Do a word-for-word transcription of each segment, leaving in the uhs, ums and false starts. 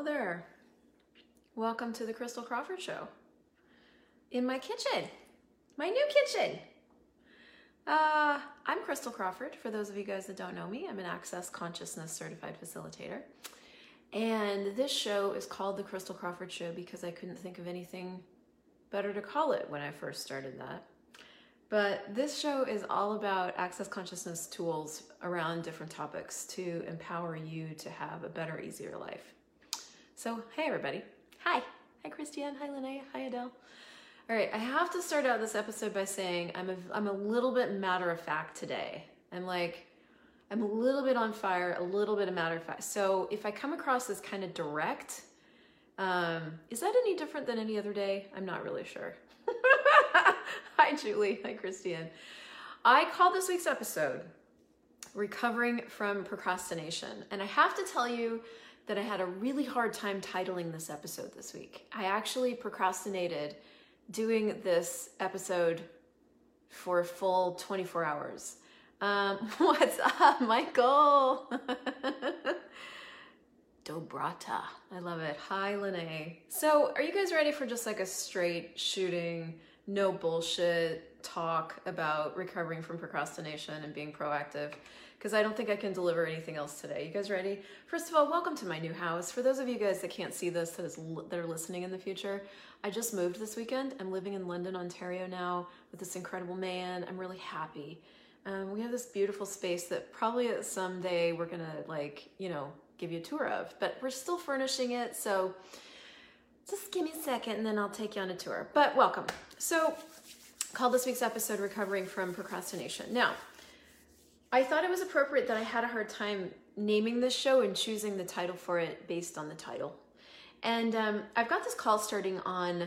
Hello there. Welcome to the Crystal Crawford Show. In my kitchen, my new kitchen. Uh, I'm Crystal Crawford. For those of you guys that don't know me, I'm an Access Consciousness Certified Facilitator. And this show is called the Crystal Crawford Show because I couldn't think of anything better to call it when I first started that. But this show is all about Access Consciousness tools around different topics to empower you to have a better, easier life. So, hey everybody. Hi. Hi Christiane, hi Linnea, hi Adele. All right, I have to start out this episode by saying I'm a, I'm a little bit matter of fact today. I'm like, I'm a little bit on fire, a little bit of matter of fact. So if I come across as kind of direct, um, is that any different than any other day? I'm not really sure. Hi Julie, hi Christiane. I call this week's episode Recovering from Procrastination. And I have to tell you that I had a really hard time titling this episode this week. I actually procrastinated doing this episode for a full twenty-four hours. Um, what's up, Michael? Dobrata. I love it. Hi, Lene. So are you guys ready for just like a straight shooting, no bullshit talk about recovering from procrastination and being proactive? Because I don't think I can deliver anything else today. You guys ready? First of all, welcome to my new house. For those of you guys that can't see this, that, is, that are listening in the future, I just moved this weekend. I'm living in London, Ontario now with this incredible man. I'm really happy. Um, we have this beautiful space that probably someday we're gonna like, you know, give you a tour of, but we're still furnishing it. So just give me a second and then I'll take you on a tour, but welcome. So call this week's episode, Recovering from Procrastination. Now, I thought it was appropriate that I had a hard time naming this show and choosing the title for it based on the title. And um, I've got this call starting on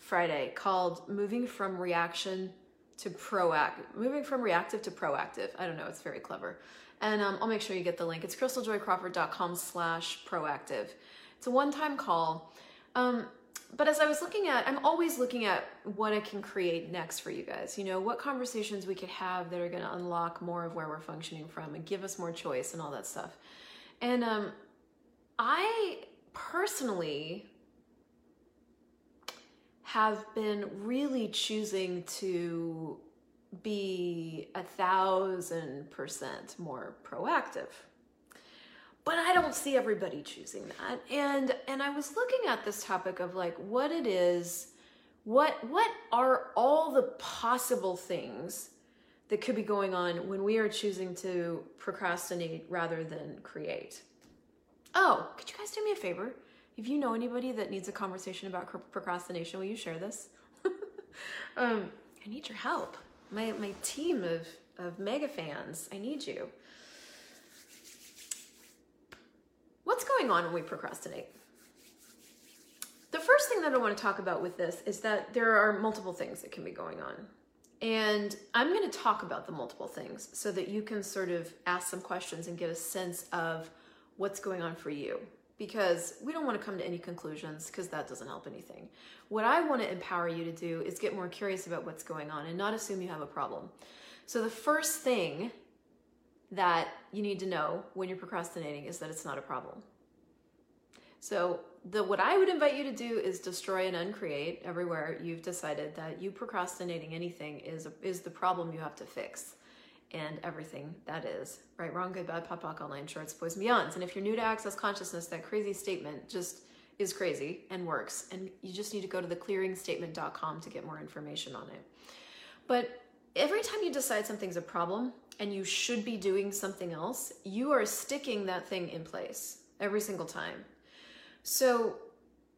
Friday called Moving from Reaction to Proactive, Moving from Reactive to Proactive. I don't know, it's very clever. And um, I'll make sure you get the link. It's crystal joy crawford dot com slash proactive. It's a one-time call. Um, But as I was looking at, I'm always looking at what I can create next for you guys. You know, what conversations we could have that are going to unlock more of where we're functioning from and give us more choice and all that stuff. And um, I personally have been really choosing to be a thousand percent more proactive. But I don't see everybody choosing that. And and I was looking at this topic of like what it is, what what are all the possible things that could be going on when we are choosing to procrastinate rather than create? Oh, could you guys do me a favor? If you know anybody that needs a conversation about procrastination, will you share this? um, I need your help. My my team of, of mega fans, I need you. What's going on when we procrastinate? The first thing that I want to talk about with this is that there are multiple things that can be going on. And I'm going to talk about the multiple things so that you can sort of ask some questions and get a sense of what's going on for you. Because we don't want to come to any conclusions because that doesn't help anything. What I want to empower you to do is get more curious about what's going on and not assume you have a problem. So the first thing that you need to know when you're procrastinating is that it's not a problem. So the what I would invite you to do is destroy and uncreate everywhere you've decided that you procrastinating anything is a, is the problem you have to fix, and everything that is right, wrong, good, bad, pop, pop, online, shorts, boys, and beyonds. And if you're new to Access Consciousness, that crazy statement just is crazy and works, and you just need to go to the clearing statement dot com to get more information on it. But every time you decide something's a problem and you should be doing something else, you are sticking that thing in place every single time. So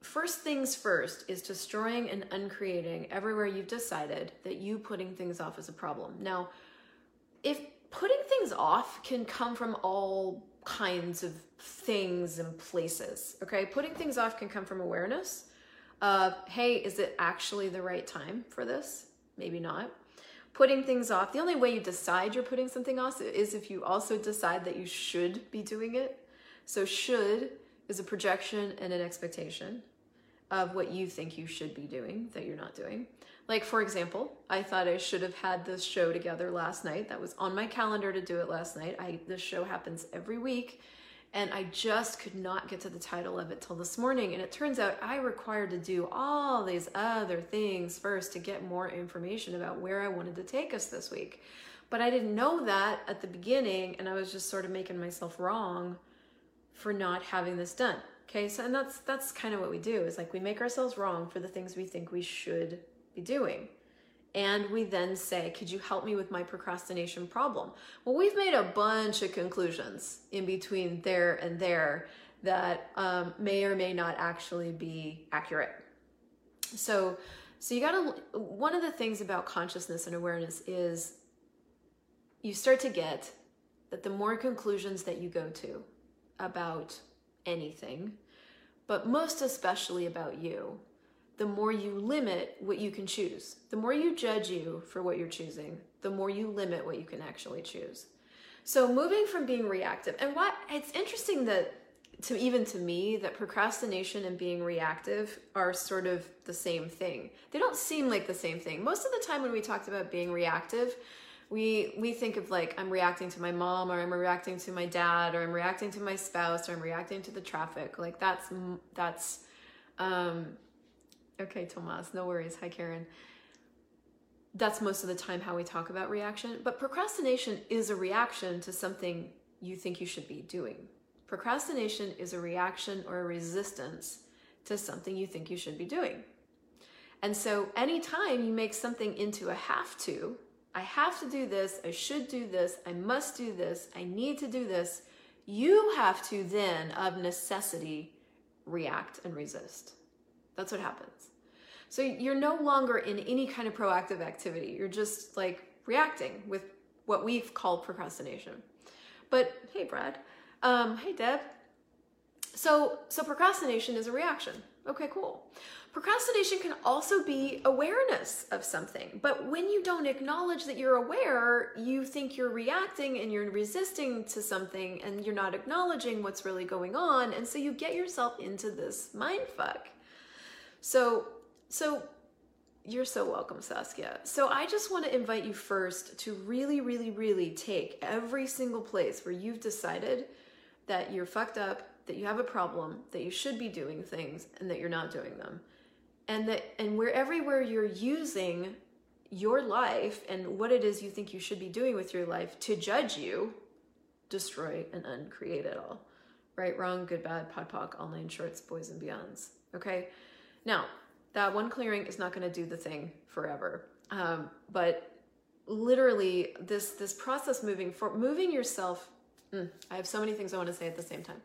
first things first is destroying and uncreating everywhere you've decided that you putting things off is a problem. Now, if putting things off can come from all kinds of things and places, okay? Putting things off can come from awareness of, hey, is it actually the right time for this? Maybe not. Putting things off, the only way you decide you're putting something off is if you also decide that you should be doing it. So should is a projection and an expectation of what you think you should be doing that you're not doing. Like for example, I thought I should have had this show together last night. That was on my calendar to do it last night. I, this show happens every week And I just could not get to the title of it till this morning. And it turns out I required to do all these other things first to get more information about where I wanted to take us this week. But I didn't know that at the beginning, and I was just sort of making myself wrong for not having this done. Okay, so and that's that's kind of what we do, is like we make ourselves wrong for the things we think we should be doing. And we then say, could you help me with my procrastination problem? Well, we've made a bunch of conclusions in between there and there that um, may or may not actually be accurate. So, so you gotta, one of the things about consciousness and awareness is you start to get that the more conclusions that you go to about anything, but most especially about you, the more you limit what you can choose. The more you judge you for what you're choosing, the more you limit what you can actually choose. So moving from being reactive, and what it's interesting that to even to me that procrastination and being reactive are sort of the same thing. They don't seem like the same thing. Most of the time when we talked about being reactive, We we think of like, I'm reacting to my mom, or I'm reacting to my dad, or I'm reacting to my spouse, or I'm reacting to the traffic. Like that's, that's, um, okay, Tomas, no worries. Hi, Karen. That's most of the time how we talk about reaction. But procrastination is a reaction to something you think you should be doing. Procrastination is a reaction or a resistance to something you think you should be doing. And so anytime you make something into a have to, I have to do this, I should do this, I must do this, I need to do this, you have to then, of necessity, react and resist. That's what happens. So you're no longer in any kind of proactive activity. You're just like reacting with what we've called procrastination. But hey, Brad, um, hey, Deb. So, so procrastination is a reaction. Okay, cool. Procrastination can also be awareness of something, but when you don't acknowledge that you're aware, you think you're reacting and you're resisting to something and you're not acknowledging what's really going on, and so you get yourself into this mindfuck. So, so you're so welcome, Saskia. So I just want to invite you first to really, really, really take every single place where you've decided that you're fucked up, that you have a problem, that you should be doing things and that you're not doing them. And that, and where everywhere you're using your life and what it is you think you should be doing with your life to judge you, destroy and uncreate it all. Right, wrong, good, bad, podpoc, all nine shorts, boys and beyonds. Okay. Now, that one clearing is not going to do the thing forever. Um, but literally this, this process moving for moving yourself, mm, I have so many things I want to say at the same time.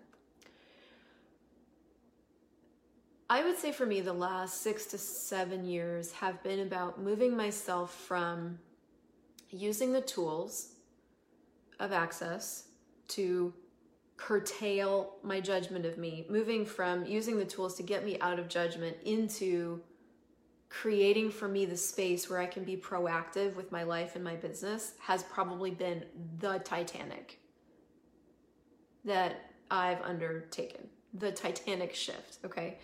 I would say for me, the last six to seven years have been about moving myself from using the tools of access to curtail my judgment of me, moving from using the tools to get me out of judgment into creating for me the space where I can be proactive with my life and my business has probably been the Titanic that I've undertaken, the Titanic shift, okay?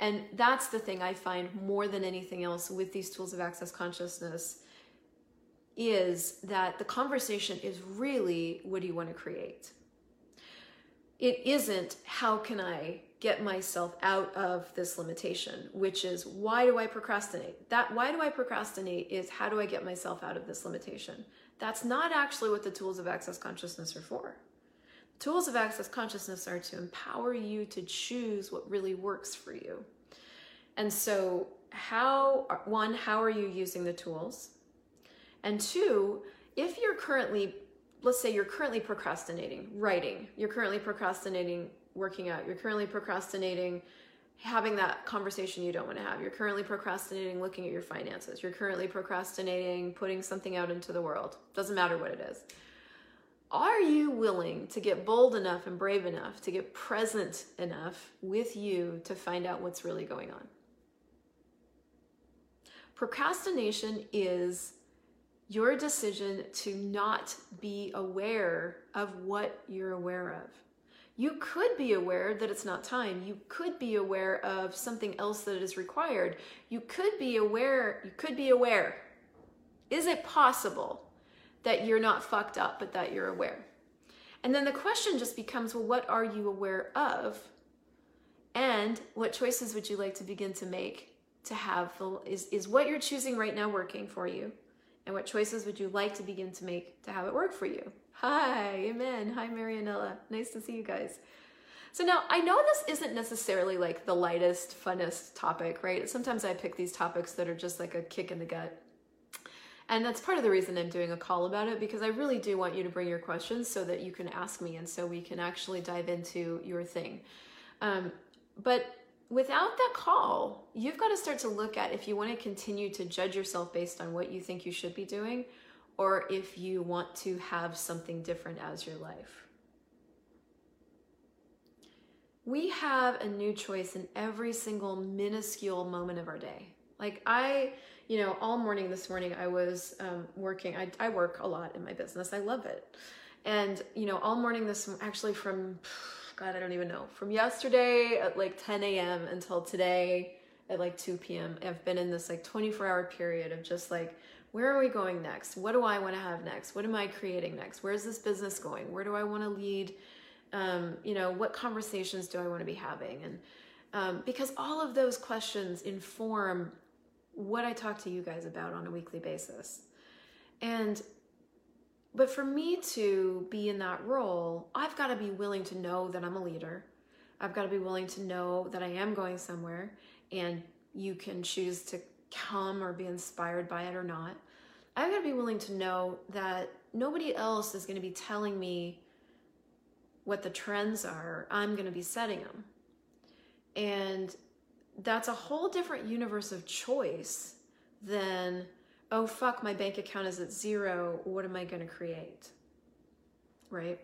And that's the thing I find more than anything else with these tools of access consciousness is that the conversation is really, what do you want to create? It isn't, how can I get myself out of this limitation, which is, why do I procrastinate? That why do I procrastinate is, how do I get myself out of this limitation? That's not actually what the tools of access consciousness are for. Tools of access consciousness are to empower you to choose what really works for you. And so how, one, how are you using the tools? And two, if you're currently, let's say you're currently procrastinating writing, you're currently procrastinating working out, you're currently procrastinating having that conversation you don't want to have, you're currently procrastinating looking at your finances, you're currently procrastinating putting something out into the world, doesn't matter what it is. Are you willing to get bold enough and brave enough to get present enough with you to find out what's really going on? Procrastination is your decision to not be aware of what you're aware of. You could be aware that it's not time. You could be aware of something else that is required. You could be aware, you could be aware. Is it possible that you're not fucked up, but that you're aware? And then the question just becomes, well, what are you aware of? And what choices would you like to begin to make to have the, is, is what you're choosing right now working for you? And what choices would you like to begin to make to have it work for you? Hi, amen. Hi, Marianella. Nice to see you guys. So now I know this isn't necessarily like the lightest, funnest topic, right? Sometimes I pick these topics that are just like a kick in the gut. And that's part of the reason I'm doing a call about it, because I really do want you to bring your questions so that you can ask me and so we can actually dive into your thing. Um, but without that call, you've got to start to look at if you want to continue to judge yourself based on what you think you should be doing, or if you want to have something different as your life. We have a new choice in every single minuscule moment of our day. Like I, you know, all morning this morning I was um, working. I, I work a lot in my business. I love it. And, you know, all morning this, actually from, God, I don't even know, from yesterday at like ten a.m. until today at like two p.m. I've been in this like twenty-four hour period of just like, where are we going next? What do I want to have next? What am I creating next? Where's this business going? Where do I want to lead? Um, you know, what conversations do I want to be having? And um, because all of those questions inform what I talk to you guys about on a weekly basis. And, but for me to be in that role, I've got to be willing to know that I'm a leader. I've got to be willing to know that I am going somewhere, and you can choose to come or be inspired by it or not. I've got to be willing to know that nobody else is going to be telling me what the trends are. I'm going to be setting them. And that's a whole different universe of choice than, oh, fuck, my bank account is at zero. What am I going to create? Right?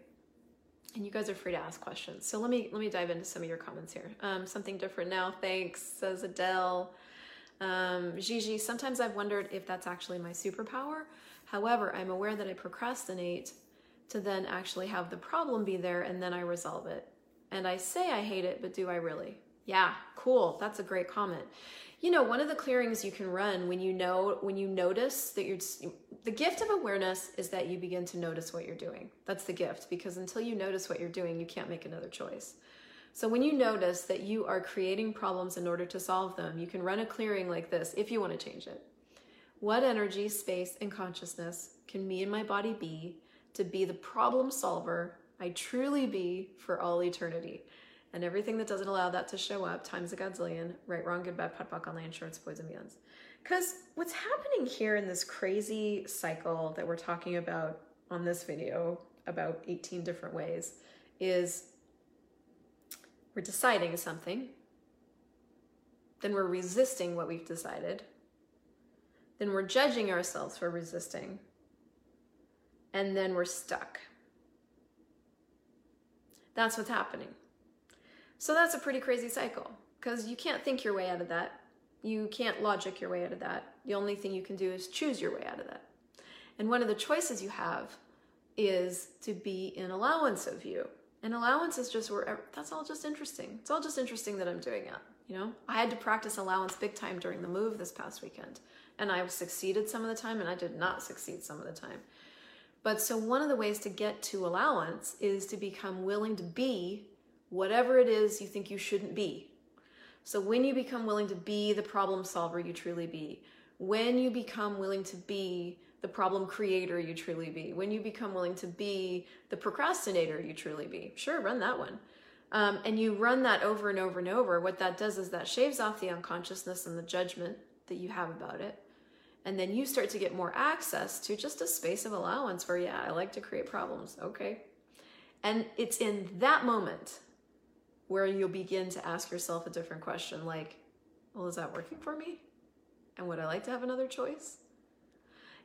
And you guys are free to ask questions. So let me let me dive into some of your comments here. Um, something different now, thanks, says Adele. Um, Gigi, sometimes I've wondered if that's actually my superpower. However, I'm aware that I procrastinate to then actually have the problem be there, and then I resolve it. And I say I hate it, but do I really? Yeah, cool. That's a great comment. You know, one of the clearings you can run when you know, when you notice that you're, the gift of awareness is that you begin to notice what you're doing. That's the gift, because until you notice what you're doing, you can't make another choice. So when you notice that you are creating problems in order to solve them, you can run a clearing like this if you want to change it. What energy, space, and consciousness can me and my body be to be the problem solver I truly be for all eternity? And everything that doesn't allow that to show up, times a godzillion, right, wrong, good, bad, pot, buck, online, shorts, boys, and beyonds. Because what's happening here in this crazy cycle that we're talking about on this video, about eighteen different ways, is we're deciding something, then we're resisting what we've decided, then we're judging ourselves for resisting, and then we're stuck. That's what's happening. So that's a pretty crazy cycle, because you can't think your way out of that. You can't logic your way out of that. The only thing you can do is choose your way out of that. And one of the choices you have is to be in allowance of you. And allowance is just where, that's all just interesting. It's all just interesting that I'm doing it, you know? I had to practice allowance big time during the move this past weekend. And I succeeded some of the time, and I did not succeed some of the time. But so one of the ways to get to allowance is to become willing to be whatever it is you think you shouldn't be. So when you become willing to be the problem solver you truly be, when you become willing to be the problem creator you truly be, when you become willing to be the procrastinator you truly be, sure, run that one. Um, and you run that over and over and over, what that does is that shaves off the unconsciousness and the judgment that you have about it. And then you start to get more access to just a space of allowance for, yeah, I like to create problems, okay. And it's in that moment where you'll begin to ask yourself a different question, like, well, is that working for me? And would I like to have another choice?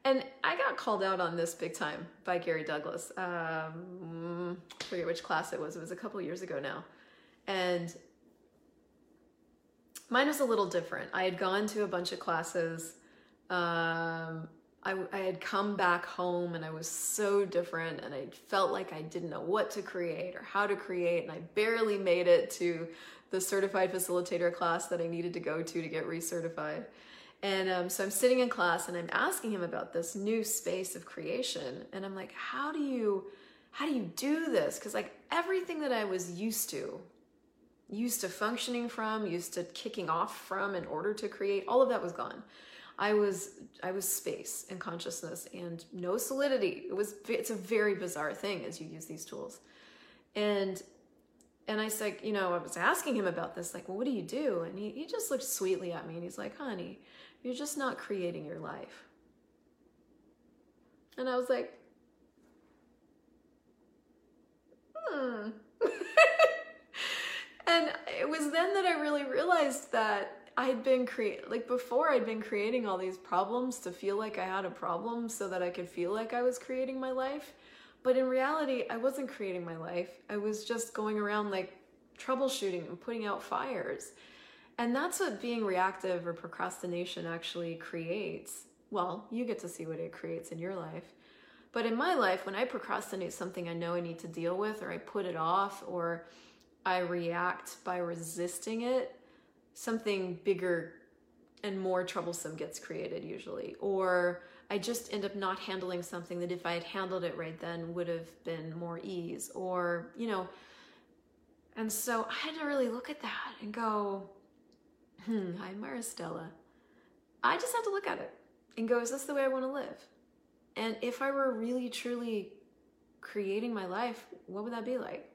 And I got called out on this big time by Gary Douglas. Um, I forget which class it was. It was a couple years ago now. And mine was a little different. I had gone to a bunch of classes. Um, I, I had come back home and I was so different, and I felt like I didn't know what to create or how to create, and I barely made it to the Certified Facilitator class that I needed to go to to get recertified. And um, so I'm sitting in class and I'm asking him about this new space of creation, and I'm like, how do you how do you do this? Because like everything that I was used to, used to functioning from, used to kicking off from in order to create, all of that was gone. I was I was space and consciousness and no solidity. It was it's a very bizarre thing as you use these tools. And and I said, you know, I was asking him about this, like, well, what do you do? And he, he just looked sweetly at me and he's like, honey, you're just not creating your life. And I was like, hmm. And it was then that I really realized that I'd been create like before I'd been creating all these problems to feel like I had a problem so that I could feel like I was creating my life. But in reality, I wasn't creating my life. I was just going around like troubleshooting and putting out fires. And that's what being reactive or procrastination actually creates. Well, you get to see what it creates in your life. But in my life, when I procrastinate something I know I need to deal with, or I put it off, or I react by resisting it, something bigger and more troublesome gets created usually. Or I just end up not handling something that if I had handled it right then would have been more ease, or, you know. And so I had to really look at that and go, hmm, I admire Stella. I just had to look at it and go, is this the way I want to live? And if I were really, truly creating my life, what would that be like?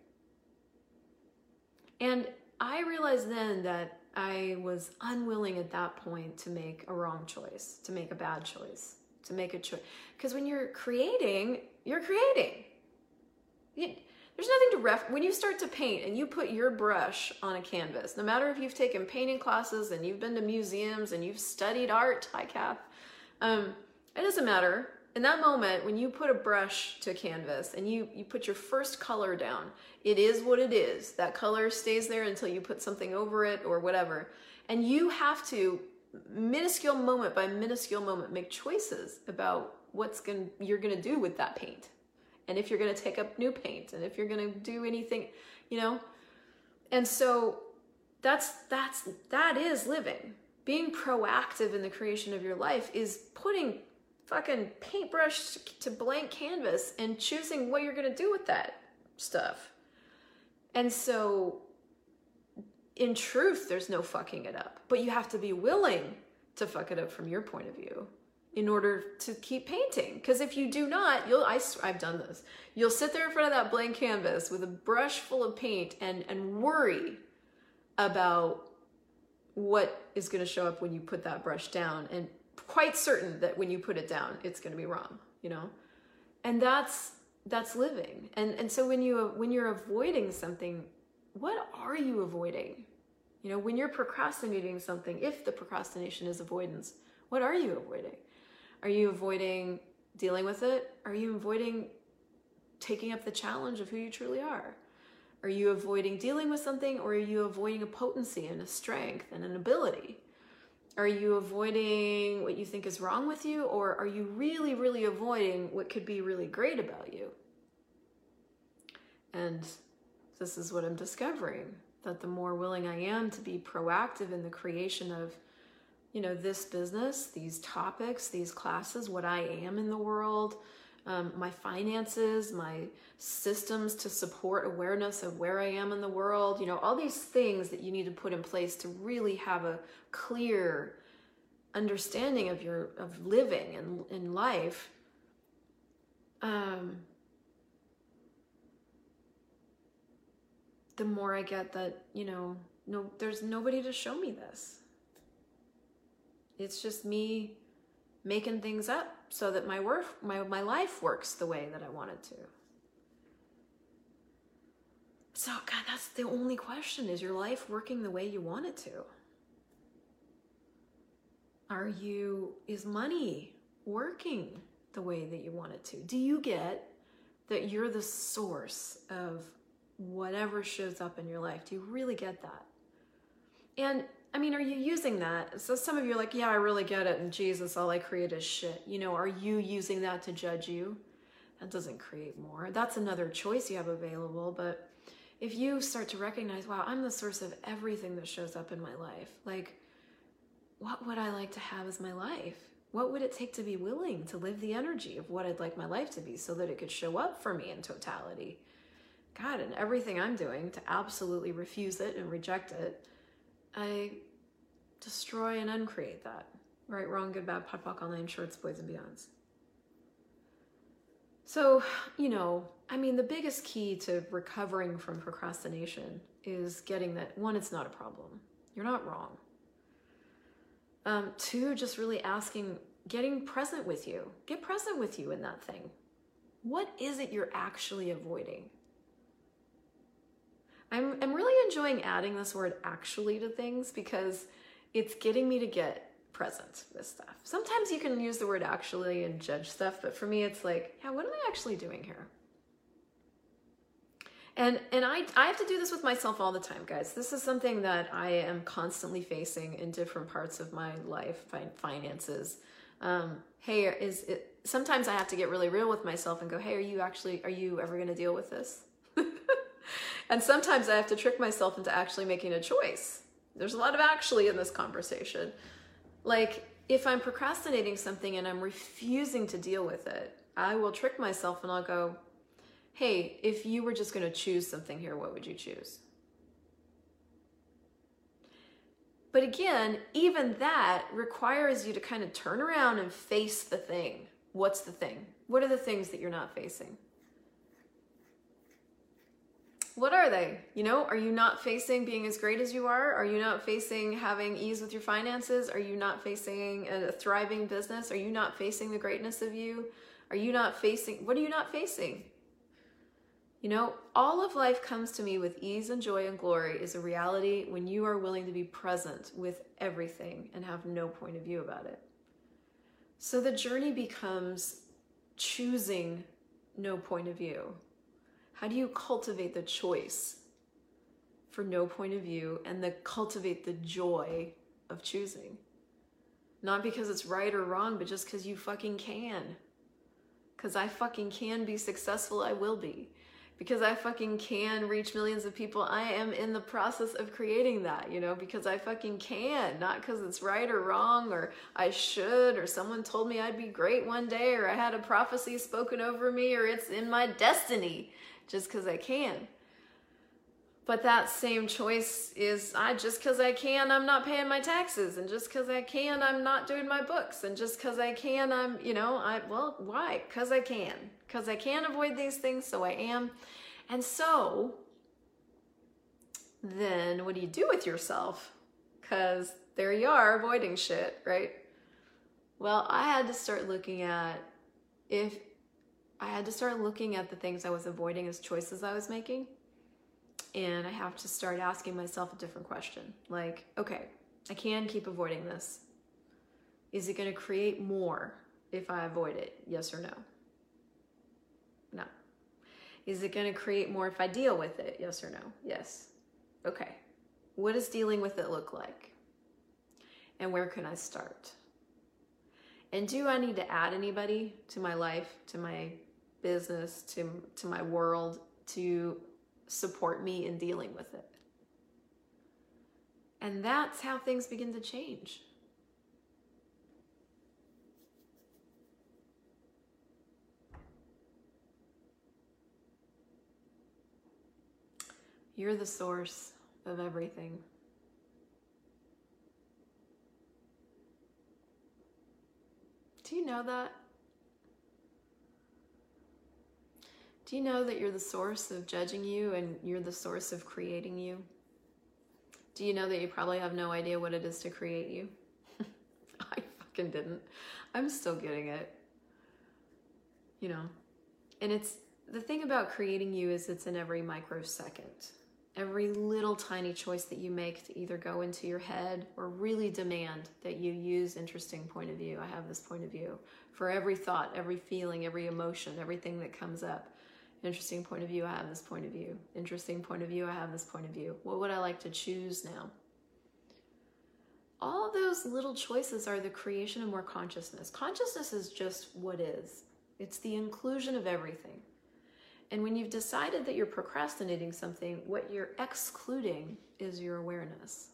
And I realized then that I was unwilling at that point to make a wrong choice, to make a bad choice, to make a choice. Because when you're creating, you're creating. You, there's nothing to ref. When you start to paint and you put your brush on a canvas, no matter if you've taken painting classes and you've been to museums and you've studied art, hi Kath, um, it doesn't matter. In that moment, when you put a brush to canvas and you, you put your first color down, it is what it is. That color stays there until you put something over it or whatever. And you have to, minuscule moment by minuscule moment, make choices about what's gonna, you're going to do with that paint. And if you're going to take up new paint, and if you're going to do anything, you know. And so that's, that's, that is living. Being proactive in the creation of your life is putting fucking paintbrush to blank canvas and choosing what you're gonna do with that stuff. And so in truth, there's no fucking it up, but you have to be willing to fuck it up from your point of view in order to keep painting. Because if you do not, you'll, I, I've done this, you'll sit there in front of that blank canvas with a brush full of paint and, and worry about what is gonna show up when you put that brush down, and quite certain that when you put it down, it's going to be wrong, you know. And that's that's living. And and so when you when you're avoiding something, what are you avoiding? You know, when you're procrastinating something, if the procrastination is avoidance, what are you avoiding? Are you avoiding dealing with it? Are you avoiding taking up the challenge of who you truly are? Are you avoiding dealing with something, or are you avoiding a potency and a strength and an ability? Are you avoiding what you think is wrong with you, or are you really, really avoiding what could be really great about you? And this is what I'm discovering, that the more willing I am to be proactive in the creation of, you know, this business, these topics, these classes, what I am in the world, um, my finances, my systems to support awareness of where I am in the world, you know, all these things that you need to put in place to really have a clear understanding of your of living and in life. Um, the more I get that, you know, no, there's nobody to show me this. It's just me making things up so that my work, my my life works the way that I want it to. So, God, that's the only question: is your life working the way you want it to? Are you, is money working the way that you want it to? Do you get that you're the source of whatever shows up in your life? Do you really get that? And I mean, are you using that? So some of you are like, yeah, I really get it. And Jesus, all I create is shit. You know, are you using that to judge you? That doesn't create more. That's another choice you have available. But if you start to recognize, wow, I'm the source of everything that shows up in my life. Like, what would I like to have as my life? what would it take to be willing to live the energy of what I'd like my life to be so that it could show up for me in totality? God, and everything I'm doing to absolutely refuse it and reject it, I destroy and uncreate that. Right, wrong, good, bad, pot, pock, all nine shorts, boys and beyonds. So, you know, I mean, the biggest key to recovering from procrastination is getting that, one, it's not a problem. You're not wrong. Um, two, just really asking, getting present with you. Get present with you in that thing. What is it you're actually avoiding? I'm, I'm really enjoying adding this word actually to things because it's getting me to get present with stuff. Sometimes you can use the word actually and judge stuff, but for me it's like, yeah, what am I actually doing here? And and I, I have to do this with myself all the time, guys. This is something that I am constantly facing in different parts of my life, finances. Um, hey, is it, sometimes I have to get really real with myself and go, hey, are you actually, are you ever going to deal with this? And sometimes I have to trick myself into actually making a choice. There's a lot of actually in this conversation. Like, if I'm procrastinating something and I'm refusing to deal with it, I will trick myself and I'll go, hey, if you were just going to choose something here, what would you choose? But again, even that requires you to kind of turn around and face the thing. What's the thing? What are the things that you're not facing? What are they? You know, are you not facing being as great as you are? Are you not facing having ease with your finances? Are you not facing a thriving business? Are you not facing the greatness of you? Are you not facing, what are you not facing? You know, all of life comes to me with ease and joy and glory is a reality when you are willing to be present with everything and have no point of view about it. So the journey becomes choosing no point of view. How do you cultivate the choice for no point of view and the cultivate the joy of choosing? Not because it's right or wrong, but just because you fucking can. Because I fucking can be successful, I will be. Because I fucking can reach millions of people, I am in the process of creating that, you know, because I fucking can, not because it's right or wrong, or I should, or someone told me I'd be great one day, or I had a prophecy spoken over me, or it's in my destiny, just because I can. But that same choice is, I just because I can, I'm not paying my taxes, and just because I can, I'm not doing my books, and just because I can, I'm, you know, I, well, why? Because I can. Because I can avoid these things, so I am. And so, then what do you do with yourself? Because there you are, avoiding shit, right? Well, I had to start looking at, if I had to start looking at the things I was avoiding as choices I was making. And I have to start asking myself a different question. Like, okay, I can keep avoiding this. Is it going to create more if I avoid it? Yes or no? No. Is it going to create more if I deal with it? Yes or no? Yes. Okay. What does dealing with it look like? And where can I start? And do I need to add anybody to my life, to my business, to, to my world, to support me in dealing with it? And that's how things begin to change. You're the source of everything. Do you know that? Do you know that you're the source of judging you and you're the source of creating you? Do you know that you probably have no idea what it is to create you? I fucking didn't. I'm still getting it. You know, and it's, the thing about creating you is it's in every microsecond. Every little tiny choice that you make to either go into your head or really demand that you use interesting point of view. I have this point of view for every thought, every feeling, every emotion, everything that comes up. Interesting point of view, I have this point of view. Interesting point of view, I have this point of view. What would I like to choose now? All those little choices are the creation of more consciousness. Consciousness is just what is. It's the inclusion of everything. And when you've decided that you're procrastinating something, what you're excluding is your awareness.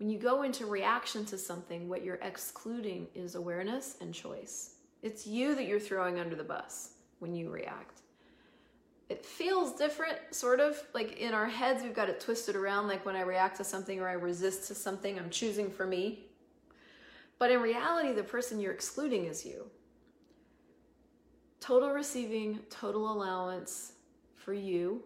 When you go into reaction to something, what you're excluding is awareness and choice. It's you that you're throwing under the bus when you react. It feels different, sort of. Like in our heads, we've got it twisted around, like when I react to something or I resist to something, I'm choosing for me. But in reality, the person you're excluding is you. Total receiving, total allowance for you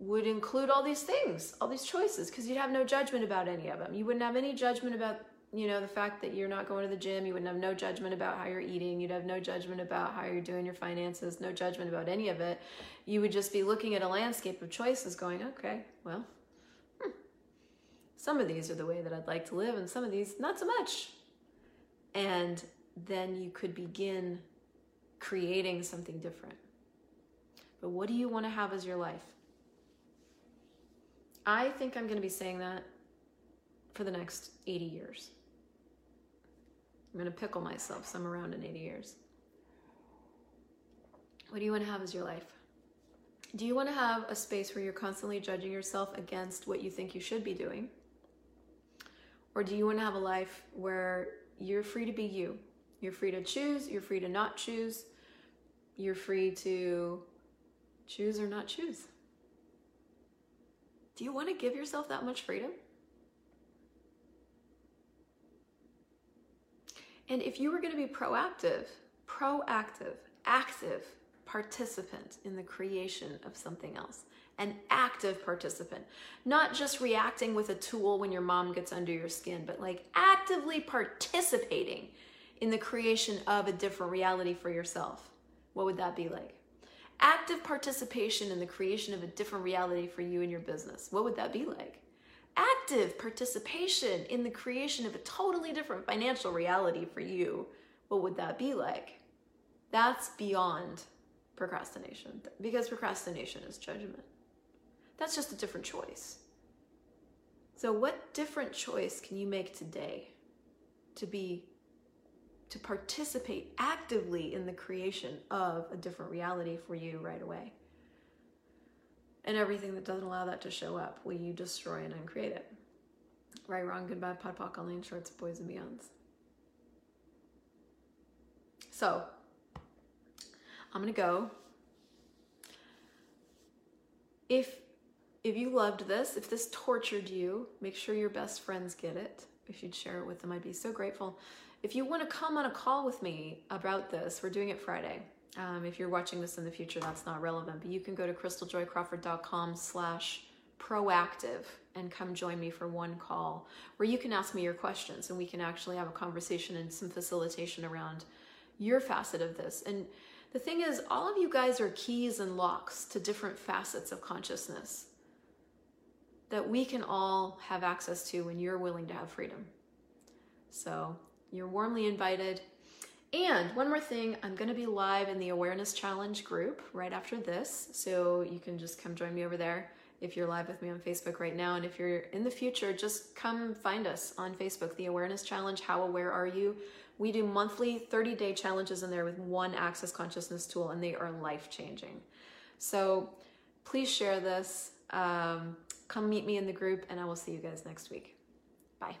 would include all these things, all these choices, because you'd have no judgment about any of them. You wouldn't have any judgment about, you know, the fact that you're not going to the gym. You wouldn't have no judgment about how you're eating. You'd have no judgment about how you're doing your finances, no judgment about any of it. You would just be looking at a landscape of choices going, okay, well, hmm, some of these are the way that I'd like to live and some of these not so much. And then you could begin creating something different. But what do you want to have as your life? I think I'm going to be saying that for the next eighty years. I'm going to pickle myself, so I'm around in eighty years. What do you want to have as your life? Do you want to have a space where you're constantly judging yourself against what you think you should be doing? Or do you want to have a life where you're free to be you? You're free to choose, you're free to not choose, you're free to choose or not choose. Do you want to give yourself that much freedom? And if you were going to be proactive, proactive, active participant in the creation of something else, an active participant, not just reacting with a tool when your mom gets under your skin, but like actively participating in the creation of a different reality for yourself, what would that be like? Active participation in the creation of a different reality for you and your business, what would that be like? Active participation in the creation of a totally different financial reality for you, what would that be like? That's beyond procrastination, because procrastination is judgment. That's just a different choice. So what different choice can you make today to be to participate actively in the creation of a different reality for you right away? And everything that doesn't allow that to show up, will you destroy and uncreate it? Right, wrong, good, bad, pod, poc, all lane shorts, boys and beyonds. So, I'm gonna go. If, if you loved this, if this tortured you, make sure your best friends get it. If you'd share it with them, I'd be so grateful. If you want to come on a call with me about this, we're doing it Friday. Um, if you're watching this in the future, that's not relevant, but you can go to crystaljoycrawford.com slash proactive and come join me for one call where you can ask me your questions and we can actually have a conversation and some facilitation around your facet of this. And the thing is, all of you guys are keys and locks to different facets of consciousness that we can all have access to when you're willing to have freedom. So you're warmly invited. And one more thing, I'm going to be live in the Awareness Challenge group right after this, so you can just come join me over there if you're live with me on Facebook right now. And if you're in the future, just come find us on Facebook, the Awareness Challenge. How aware are you? We do monthly thirty-day challenges in there with one Access Consciousness tool, and they are life-changing. So please share this. Um, come meet me in the group, and I will see you guys next week. Bye.